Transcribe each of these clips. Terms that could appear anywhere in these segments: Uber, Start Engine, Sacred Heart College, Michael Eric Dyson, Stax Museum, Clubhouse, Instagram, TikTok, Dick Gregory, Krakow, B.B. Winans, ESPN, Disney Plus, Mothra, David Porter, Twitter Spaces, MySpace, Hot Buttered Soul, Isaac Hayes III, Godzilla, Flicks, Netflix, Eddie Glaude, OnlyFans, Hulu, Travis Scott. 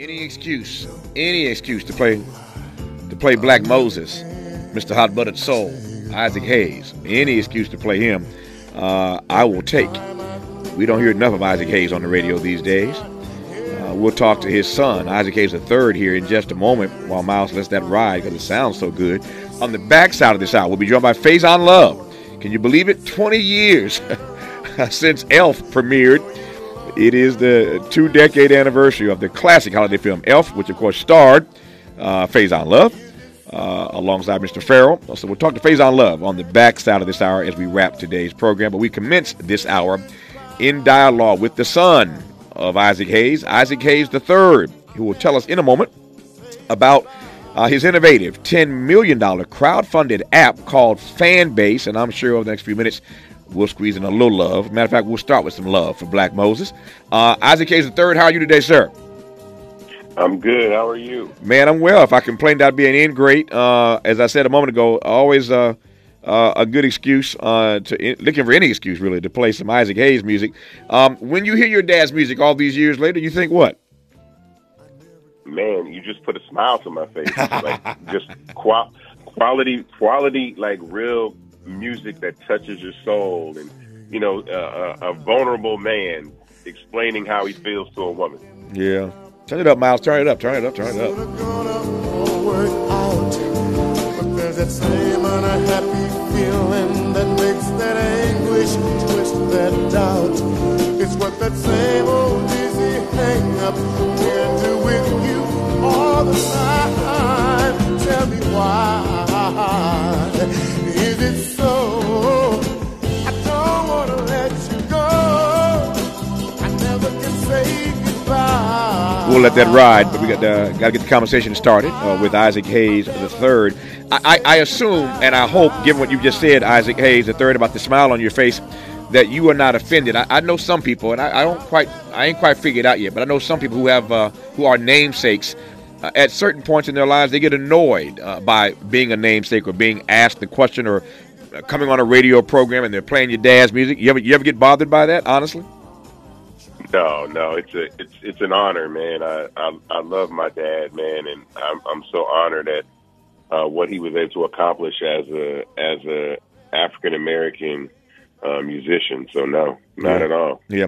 Any excuse to play Black Moses, Mr. Hot Buttered Soul, Isaac Hayes. Any excuse to play him, I will take. We don't hear enough of Isaac Hayes on the radio these days. We'll talk to his son, Isaac Hayes III, here in just a moment while Miles lets that ride because it sounds so good. On the backside of this hour, we'll be joined by Faison Love. Can you believe it? 20 years since Elf premiered. It is the 2-decade anniversary of the classic holiday film Elf, which, of course, starred Faison Love alongside Mr. Farrell. So we'll talk to Faison Love on the backside of this hour as we wrap today's program. But we commence this hour in dialogue with the son of Isaac Hayes III, who will tell us in a moment about his innovative $10 million crowdfunded app called Fanbase. And I'm sure over the next few minutes, we'll squeeze in a little love. Matter of fact, we'll start with some love for Black Moses. Isaac Hayes III, how are you today, sir? I'm good. How are you? Man, I'm well. If I complained, I'd be an ingrate. As I said a moment ago, always a good excuse, looking for any excuse, really, to play some Isaac Hayes music. When you hear your dad's music all these years later, you think what? Man, you just put a smile to my face. Like, just quality, like real music that touches your soul, and you know, a vulnerable man explaining how he feels to a woman. Yeah, turn it up, Miles. Turn it up. But there's that same unhappy feeling that makes that anguish twist that doubt. It's what that same old dizzy hang up can do with you all the time. Tell me why. It's so I don't want to let you go. I never can say goodbye. We'll let that ride, but we got to get the conversation started with Isaac Hayes III. I assume, and I hope, given what you just said, Isaac Hayes III, about the smile on your face, that you are not offended. I know some people, and I ain't quite figured out yet, but I know some people who have who are namesakes. At certain points in their lives, they get annoyed by being a namesake or being asked the question or coming on a radio program and they're playing your dad's music. You ever get bothered by that, honestly? No. It's an honor, man. I love my dad, man, and I'm so honored at what he was able to accomplish as a African American musician. So no, not at all. Yeah,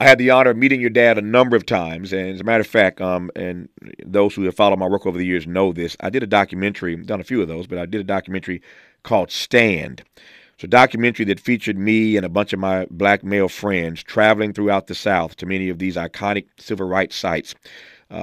I had the honor of meeting your dad a number of times, and as a matter of fact, and those who have followed my work over the years know this. I did a documentary, done a few of those, but I did a documentary called Stand. It's a documentary that featured me and a bunch of my black male friends traveling throughout the South to many of these iconic civil rights sites.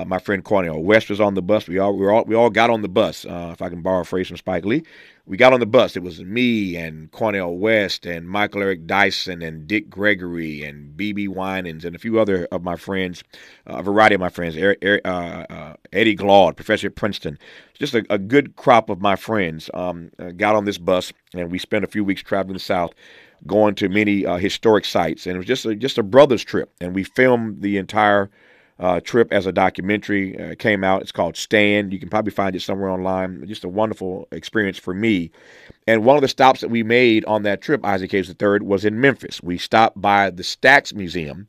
My friend Cornel West was on the bus. We all got on the bus. If I can borrow a phrase from Spike Lee, we got on the bus. It was me and Cornel West and Michael Eric Dyson and Dick Gregory and B.B. Winans and a few other of my friends, a variety of my friends, Eddie Glaude, professor at Princeton. Just a good crop of my friends got on this bus, and we spent a few weeks traveling the South, going to many historic sites. And it was just a brother's trip, and we filmed the entire trip as a documentary. Came out. It's called Stand. You can probably find it somewhere online. Just a wonderful experience for me. And one of the stops that we made on that trip, Isaac Hayes III, was in Memphis. We stopped by the Stax Museum,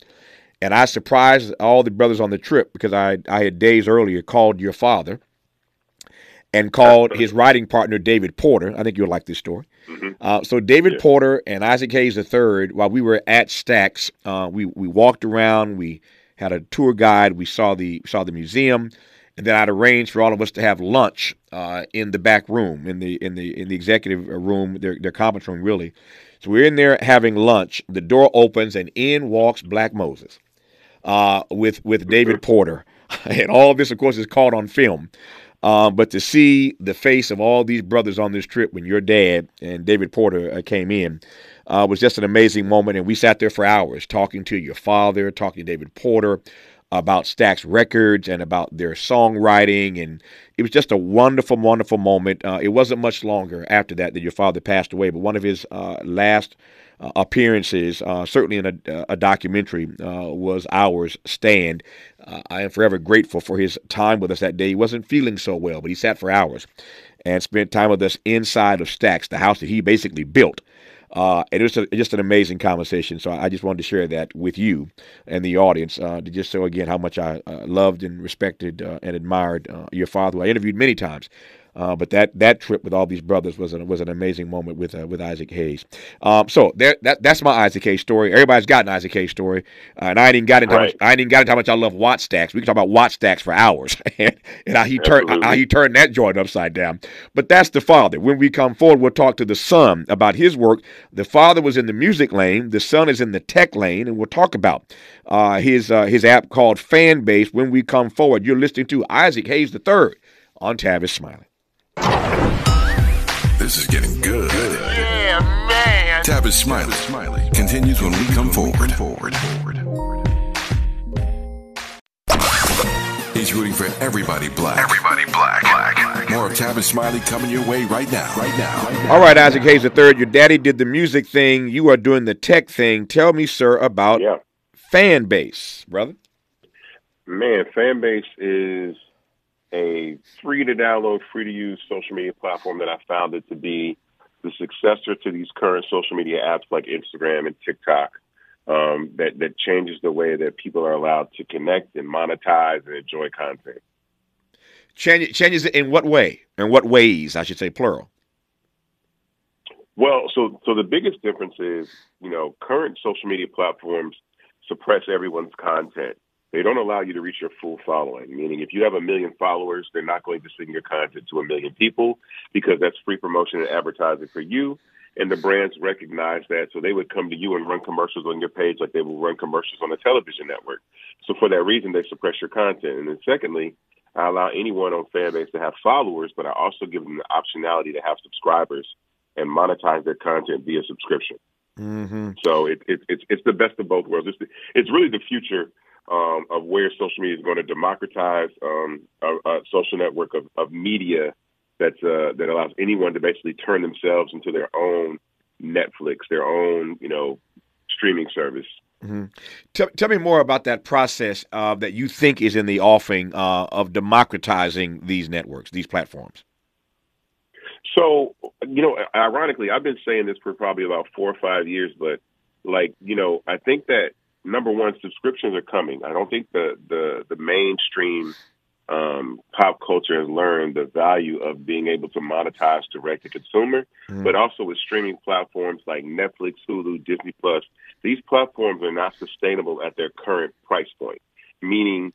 and I surprised all the brothers on the trip because I had days earlier called your father and called his writing partner, David Porter. I think you'll like this story. Mm-hmm. So David Porter and Isaac Hayes III, while we were at Stax, we walked around, we had a tour guide. We saw the museum, and then I'd arranged for all of us to have lunch in the back room, in the executive room, their conference room, really. So we're in there having lunch. The door opens, and in walks Black Moses with David Porter, and all of this, of course, is caught on film. But to see the face of all these brothers on this trip when your dad and David Porter came in was just an amazing moment. And we sat there for hours talking to your father, talking to David Porter about Stax Records and about their songwriting. And it was just a wonderful, wonderful moment. It wasn't much longer after that your father passed away, but one of his last appearances, certainly in a documentary, was ours, Stand. I am forever grateful for his time with us that day. He wasn't feeling so well, but he sat for hours and spent time with us inside of Stax, the house that he basically built. And it was just an amazing conversation. So I just wanted to share that with you and the audience to just show again how much I loved and respected and admired your father, who I interviewed many times. But that trip with all these brothers was an amazing moment with Isaac Hayes. So that's my Isaac Hayes story. Everybody's got an Isaac Hayes story, and I ain't even got into how much I love Wattstacks. We can talk about Wattstacks for hours, and how he turned that joint upside down. But that's the father. When we come forward, we'll talk to the son about his work. The father was in the music lane, the son is in the tech lane, and we'll talk about his app called Fanbase. When we come forward, you're listening to Isaac Hayes III on Tavis Smiley. This is getting good. Yeah, man. Tavis Smiley continues when we come forward. He's rooting for everybody black. More of Tavis Smiley coming your way right now. All right, Isaac Hayes III, your daddy did the music thing. You are doing the tech thing. Tell me, sir, about Fanbase, brother. Man, Fanbase is a free-to-download, free-to-use social media platform that I founded to be the successor to these current social media apps like Instagram and TikTok that changes the way that people are allowed to connect and monetize and enjoy content. Changes it in what way? In what ways, I should say, plural? Well, so the biggest difference is, current social media platforms suppress everyone's content. They don't allow you to reach your full following, meaning if you have 1 million followers, they're not going to send your content to 1 million people because that's free promotion and advertising for you, and the brands recognize that, so they would come to you and run commercials on your page like they will run commercials on a television network. So for that reason, they suppress your content. And then secondly, I allow anyone on Fanbase to have followers, but I also give them the optionality to have subscribers and monetize their content via subscription. Mm-hmm. So it's the best of both worlds. It's really the future of where social media is going to democratize a social network of media that allows anyone to basically turn themselves into their own Netflix, their own streaming service. Mm-hmm. Tell me more about that process that you think is in the offing of democratizing these networks, these platforms. So, ironically, I've been saying this for probably about 4 or 5 years, but I think that, number one, subscriptions are coming. I don't think the mainstream pop culture has learned the value of being able to monetize direct to consumer, but also with streaming platforms like Netflix, Hulu, Disney Plus. These platforms are not sustainable at their current price point, meaning,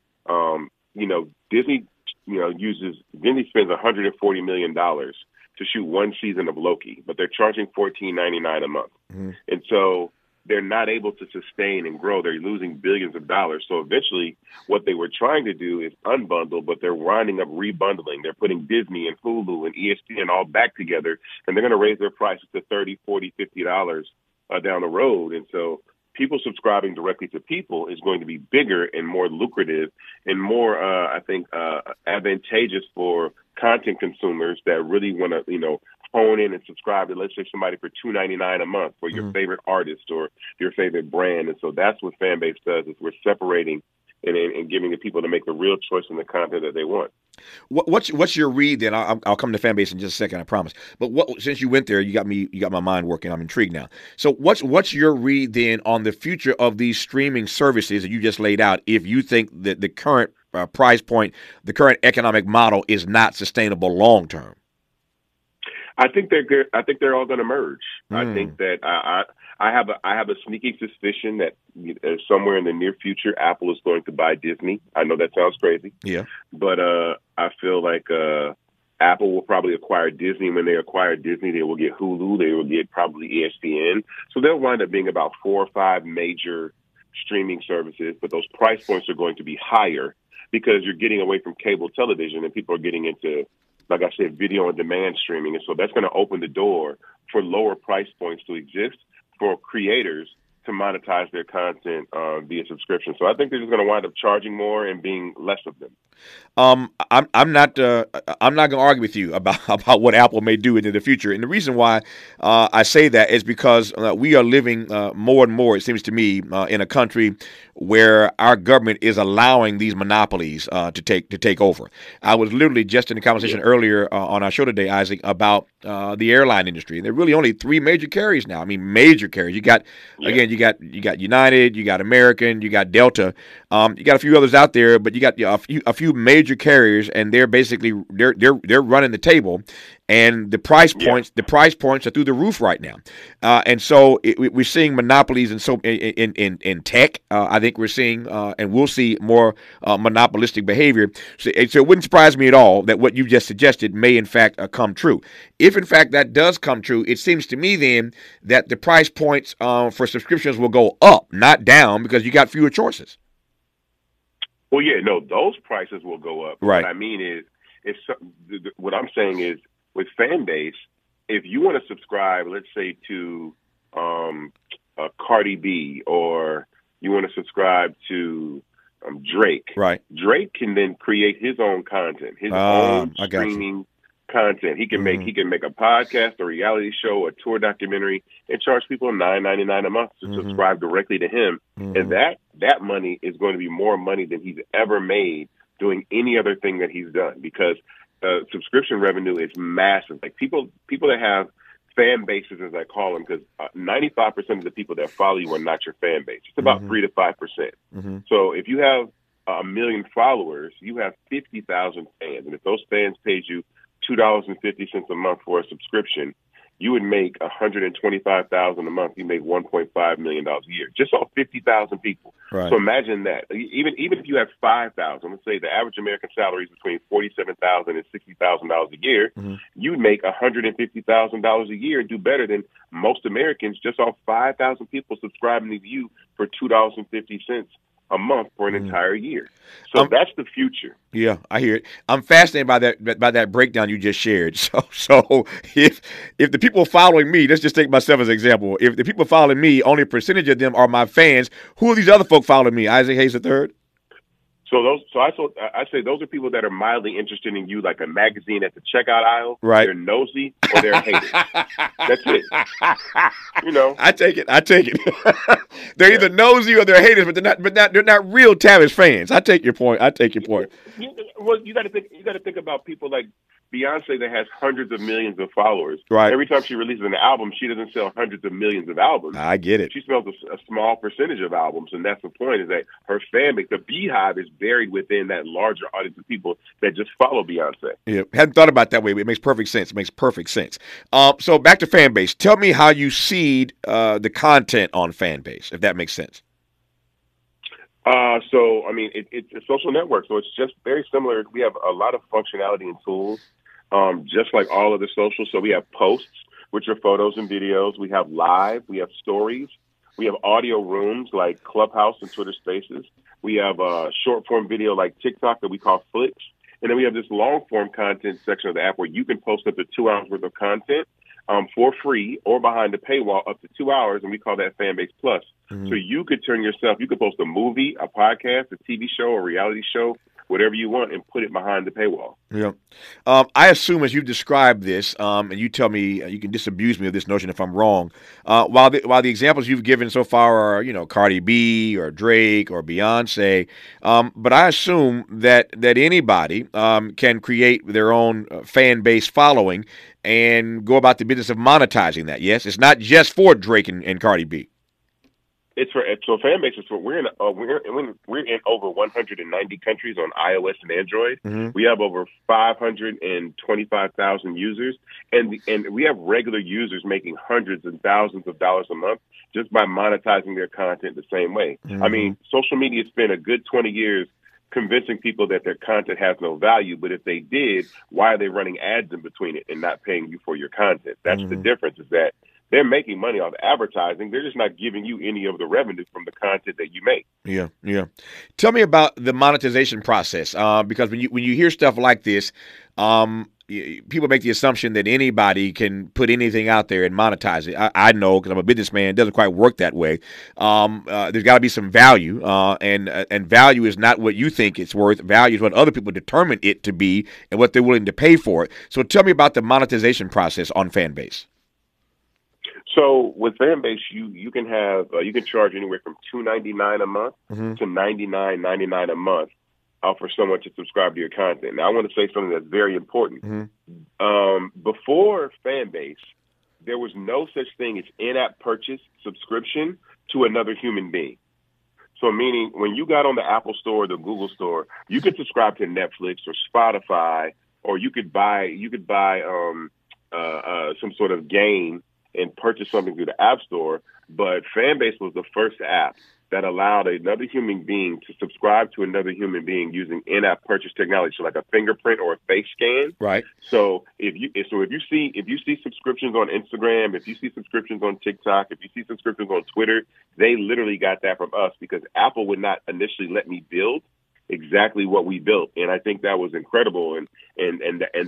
Disney, Disney spends $140 million to shoot one season of Loki, but they're charging $14.99 a month. Mm. And so they're not able to sustain and grow. They're losing billions of dollars. So eventually what they were trying to do is unbundle, but they're winding up rebundling. They're putting Disney and Hulu and ESPN all back together, and they're going to raise their prices to $30, $40, $50 down the road. And so people subscribing directly to people is going to be bigger and more lucrative and more, advantageous for content consumers that really want to, phone in and subscribe to, let's say, somebody for $2.99 a month for your favorite artist or your favorite brand. And so that's what Fanbase does, is we're separating and giving the people to make the real choice in the content that they want. What's your read then? I'll come to Fanbase in just a second, I promise. But since you went there, you got my mind working. I'm intrigued now. So what's your read then on the future of these streaming services that you just laid out? If you think that the current price point, the current economic model is not sustainable long term. I think they're all going to merge. I think that I have a sneaky suspicion that somewhere in the near future, Apple is going to buy Disney. I know that sounds crazy, but I feel like Apple will probably acquire Disney. When they acquire Disney, they will get Hulu. They will get probably ESPN. So they'll wind up being about 4 or 5 major streaming services, but those price points are going to be higher because you're getting away from cable television and people are getting into, like I said, video on demand streaming. And so that's going to open the door for lower price points to exist for creators to monetize their content via subscription. So I think they're just going to wind up charging more and being less of them. I'm not going to argue with you about what Apple may do in the future. And the reason why I say that is because we are living more and more, it seems to me, in a country where our government is allowing these monopolies to take over. I was literally just in a conversation earlier on our show today, Isaac, about the airline industry. And there are really only three major carriers now. I mean, major carriers. You got again, you got United, you got American, you got Delta, you got a few others out there, but you got a few major carriers, and they're basically they're running the table. And the price points are through the roof right now, and so we're seeing monopolies in tech. I think we're seeing and we'll see more monopolistic behavior. So it wouldn't surprise me at all that what you just suggested may in fact come true. If in fact that does come true, it seems to me then that the price points for subscriptions will go up, not down, because you got fewer choices. Well, yeah, no, those prices will go up. Right. What I mean is, what I'm saying is, with Fanbase, if you want to subscribe, let's say, to Cardi B, or you want to subscribe to Drake, right? Drake can then create his own content, his own streaming content. He can make a podcast, a reality show, a tour documentary, and charge people $9.99 a month to subscribe directly to him. Mm-hmm. And that money is going to be more money than he's ever made doing any other thing that he's done, because subscription revenue is massive. Like people that have fan bases, as I call them, because 95% of the people that follow you are not your fan base. It's about 3 to 5%. Mm-hmm. So if you have 1 million followers, you have 50,000 fans, and if those fans paid you $2.50 a month for a subscription, you would make $125,000 a month. You make $1.5 million a year just off 50,000 people. Right. So imagine that. Even if you have 5,000, let's say the average American salary is between $47,000 and $60,000 a year, you'd make $150,000 a year and do better than most Americans just off 5,000 people subscribing to you for $2.50 a month for an entire year. So that's the future. Yeah, I hear it. I'm fascinated by that breakdown you just shared. So if the people following me, let's just take myself as an example. If the people following me, only a percentage of them are my fans, who are these other folk following me? Isaac Hayes III? So I say those are people that are mildly interested in you, like a magazine at the checkout aisle. Right. They're nosy or they're haters. That's it. You know. I take it. They're either nosy or they're haters, but they're not real Tavis fans. I take your point. Well, you got to think about people like Beyonce that has hundreds of millions of followers. Right. Every time she releases an album, she doesn't sell hundreds of millions of albums. I get it. She sells a small percentage of albums, and that's the point, is that her fan base, the beehive, is buried within that larger audience of people that just follow Beyonce. Yeah, hadn't thought about it that way, but it makes perfect sense. So back to Fanbase. Tell me how you seed the content on Fanbase, if that makes sense. It's a social network, so it's just very similar. We have a lot of functionality and tools, just like all of the social. So we have posts, which are photos and videos. We have live. We have stories. We have audio rooms like Clubhouse and Twitter Spaces. We have short-form video like TikTok that we call Flicks. And then we have this long-form content section of the app where you can post up to 2 hours worth of content for free or behind the paywall up to 2 hours, and we call that Fanbase Plus. Mm-hmm. So you could post a movie, a podcast, a TV show, a reality show, whatever you want, and put it behind the paywall. Yeah. I assume as you describe this, and you tell me, you can disabuse me of this notion if I'm wrong, while the examples you've given so far are, Cardi B or Drake or Beyonce, but I assume that anybody can create their own fan base following and go about the business of monetizing that, yes? It's not just for Drake and Cardi B. So Fanbase is for, we're in over 190 countries on iOS and Android. Mm-hmm. We have over 525,000 users, and we have regular users making hundreds and thousands of dollars a month just by monetizing their content the same way. Mm-hmm. I mean, social media has been a good 20 years convincing people that their content has no value, but if they did, why are they running ads in between it and not paying you for your content? That's the difference, is that they're making money off advertising. They're just not giving you any of the revenue from the content that you make. Yeah, yeah. Tell me about the monetization process, because when you hear stuff like this, people make the assumption that anybody can put anything out there and monetize it. I know, because I'm a businessman, it doesn't quite work that way. There's got to be some value, and value is not what you think it's worth. Value is what other people determine it to be and what they're willing to pay for it. So tell me about the monetization process on Fanbase. So with Fanbase, you can have you can charge anywhere from $2.99 a month to $99.99 a month for someone to subscribe to your content. Now, I want to say something that's very important. Mm-hmm. Before Fanbase, there was no such thing as in-app purchase subscription to another human being. So meaning when you got on the Apple Store or the Google Store, you could subscribe to Netflix or Spotify, or you could buy some sort of game and purchase something through the App Store, but Fanbase was the first app that allowed another human being to subscribe to another human being using in-app purchase technology, so like a fingerprint or a face scan. Right. So if you see subscriptions on Instagram, if you see subscriptions on TikTok, if you see subscriptions on Twitter, they literally got that from us because Apple would not initially let me build exactly what we built, and I think that was incredible, and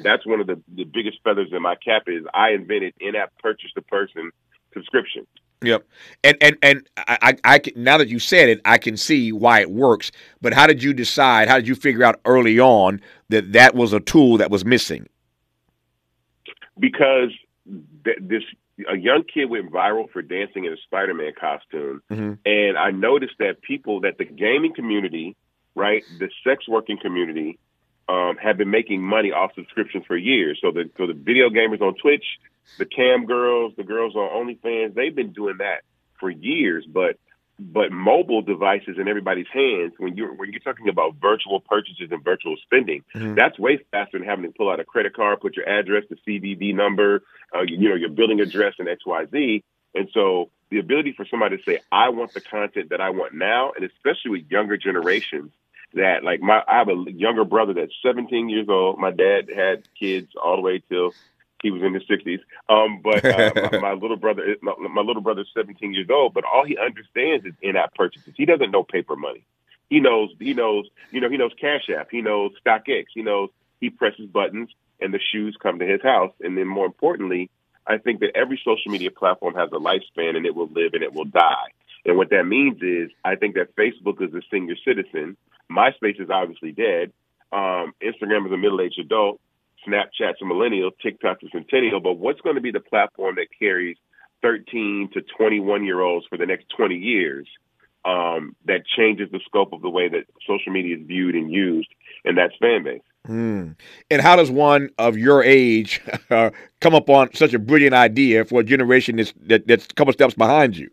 that's one of the biggest feathers in my cap is I invented in-app purchase-to-person subscription. Yep, and I can, now that you said it, I can see why it works. But how did you decide? How did you figure out early on that was a tool that was missing? Because a young kid went viral for dancing in a Spider-Man costume, and I noticed that the gaming community, right, the sex working community have been making money off subscriptions for years. So the video gamers on Twitch, the cam girls, the girls on OnlyFans, they've been doing that for years. But mobile devices in everybody's hands, when you're talking about virtual purchases and virtual spending, that's way faster than having to pull out a credit card, put your address, the CVV number, your billing address, and XYZ. And so the ability for somebody to say, I want the content that I want now, and especially with younger generations. That like I have a younger brother that's 17 years old. My dad had kids all the way till he was in his 60s. My little brother's 17 years old. But all he understands is in-app purchases. He doesn't know paper money. He knows Cash App. He knows StockX. He presses buttons and the shoes come to his house. And then more importantly, I think that every social media platform has a lifespan, and it will live and it will die. And what that means is I think that Facebook is a senior citizen. MySpace is obviously dead. Instagram is a middle-aged adult. Snapchat's a millennial. TikTok's a centennial. But what's going to be the platform that carries 13 to 21-year-olds for the next 20 years that changes the scope of the way that social media is viewed and used? And that's Fanbase. And how does one of your age come up on such a brilliant idea for a generation that's a couple steps behind you?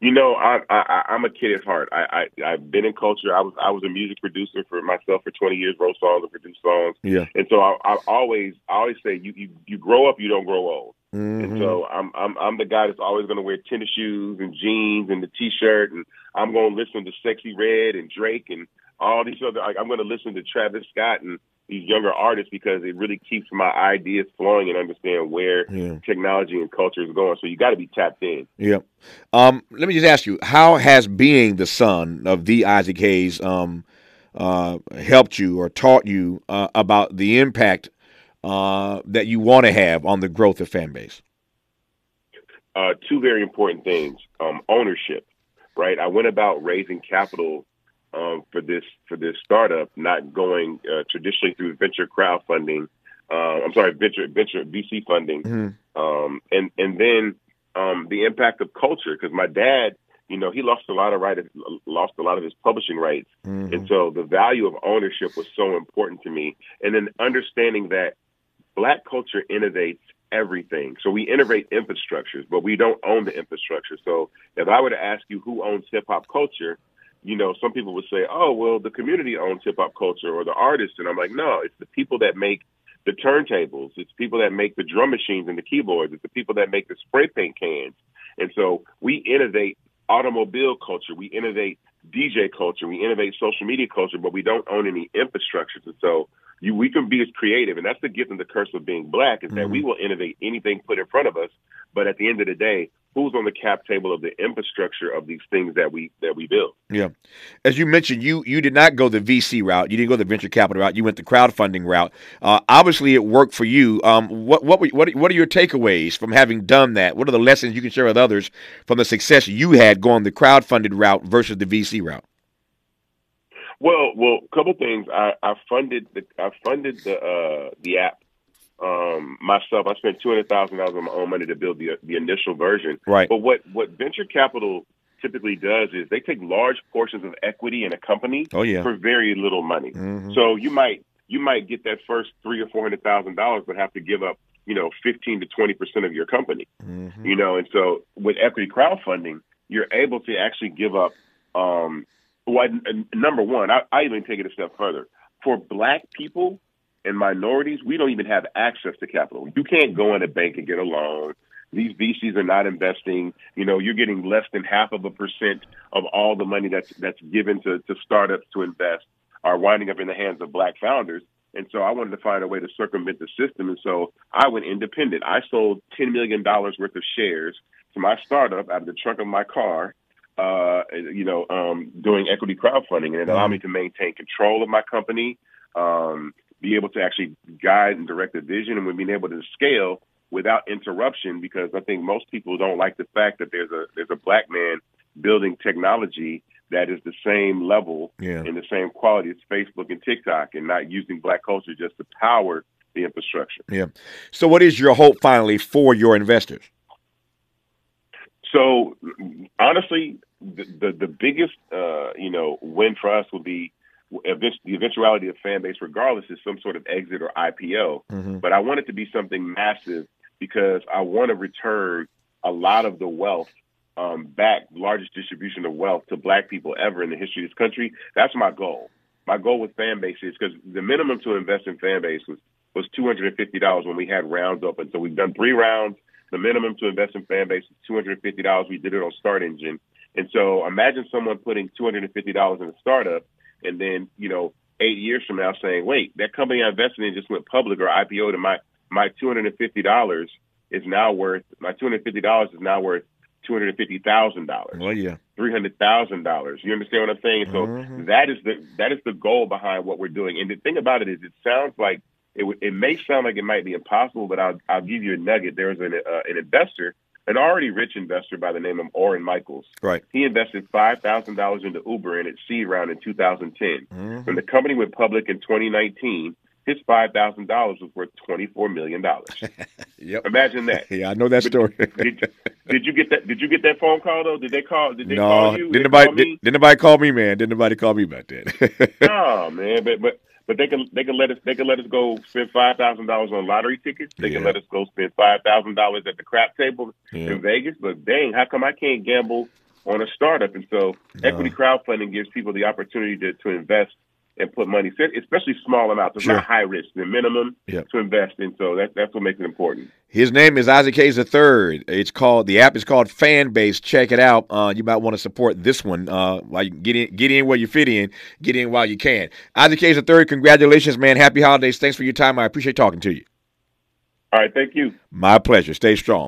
You know, I'm a kid at heart. I've been in culture. I was a music producer for myself for 20 years, wrote songs and produced songs. Yeah. And so I always say you grow up, you don't grow old. Mm-hmm. And so I'm the guy that's always going to wear tennis shoes and jeans and the T-shirt, and I'm going to listen to Sexy Red and Drake and all these other. I'm going to listen to Travis Scott and these younger artists because it really keeps my ideas flowing and understand where technology and culture is going. So you got to be tapped in. Yeah. Let me just ask you, how has being the son of the Isaac Hayes helped you or taught you about the impact that you want to have on the growth of Fanbase? Two very important things. Ownership, right? I went about raising capital for this startup, not going traditionally through venture crowdfunding. venture VC funding, and then the impact of culture. Because my dad, he lost a lot of his publishing rights, and so the value of ownership was so important to me. And then understanding that Black culture innovates everything. So we innovate infrastructures, but we don't own the infrastructure. So if I were to ask you who owns hip hop culture, some people would say, oh, well, the community owns hip-hop culture or the artists. And I'm like, no, it's the people that make the turntables. It's people that make the drum machines and the keyboards. It's the people that make the spray paint cans. And so we innovate automobile culture. We innovate DJ culture. We innovate social media culture, but we don't own any infrastructures. And so we can be as creative, and that's the gift and the curse of being black, is that we will innovate anything put in front of us. But at the end of the day, who's on the cap table of the infrastructure of these things that we build? Yeah. As you mentioned, you did not go the VC route. You didn't go the venture capital route. You went the crowdfunding route. Obviously, it worked for you. What are your takeaways from having done that? What are the lessons you can share with others from the success you had going the crowdfunded route versus the VC route? Well, a couple things. I funded the app myself. I spent $200,000 of my own money to build the initial version. Right. But what venture capital typically does is they take large portions of equity in a company for very little money. Mm-hmm. So you might get that first $300,000 or $400,000, but have to give up 15% to 20% of your company. Mm-hmm. And so with equity crowdfunding, you're able to actually give up. Number one, I even take it a step further. For black people and minorities, we don't even have access to capital. You can't go in a bank and get a loan. These VCs are not investing. You're getting less than 0.5% of all the money that's given to startups to invest are winding up in the hands of black founders. And so I wanted to find a way to circumvent the system. And so I went independent. I sold $10 million worth of shares to my startup out of the trunk of my car. Doing equity crowdfunding, and it allowed me to maintain control of my company, be able to actually guide and direct the vision, and we've been able to scale without interruption, because I think most people don't like the fact that there's a black man building technology that is the same level and the same quality as Facebook and TikTok, and not using black culture just to power the infrastructure. Yeah. So what is your hope finally for your investors? So honestly, the biggest win for us would be the eventuality of Fanbase, regardless, is some sort of exit or IPO. Mm-hmm. But I want it to be something massive, because I want to return a lot of the wealth back, largest distribution of wealth to black people ever in the history of this country. That's my goal. My goal with Fanbase is, because the minimum to invest in Fanbase was $250 when we had rounds open. So we've done 3 rounds. The minimum to invest in Fanbase is $250. We did it on Start Engine. And so imagine someone putting $250 in a startup and then, 8 years from now saying, wait, that company I invested in just went public or IPO'd, and my $250 is now worth $250,000. Well, yeah. $300,000. You understand what I'm saying? So that is the goal behind what we're doing. And the thing about it is, it sounds like it may sound like it might be impossible, but I'll give you a nugget. There was an investor, an already rich investor by the name of Orrin Michaels. Right. He invested $5,000 into Uber in its seed round in 2010. Mm-hmm. When the company went public in 2019, his $5,000 was worth $24 million. Yep. Imagine that. Yeah, I know that story. Did you get that? Did you get that phone call though? Did they call? Did they call you? Didn't nobody call me, man? Didn't nobody call me about that? No, man. But they can let us go spend $5,000 on lottery tickets. They can let us go spend $5,000 at the crap table in Vegas. But dang, how come I can't gamble on a startup? And so equity crowdfunding gives people the opportunity to invest and put money, especially small amounts. It's not high risk, the minimum to invest in. So that's what makes it important. His name is Isaac Hayes III. The app is called Fanbase. Check it out. You might want to support this one. While you can get in where you fit in, get in while you can. Isaac Hayes III, congratulations, man. Happy holidays. Thanks for your time. I appreciate talking to you. All right, thank you. My pleasure. Stay strong.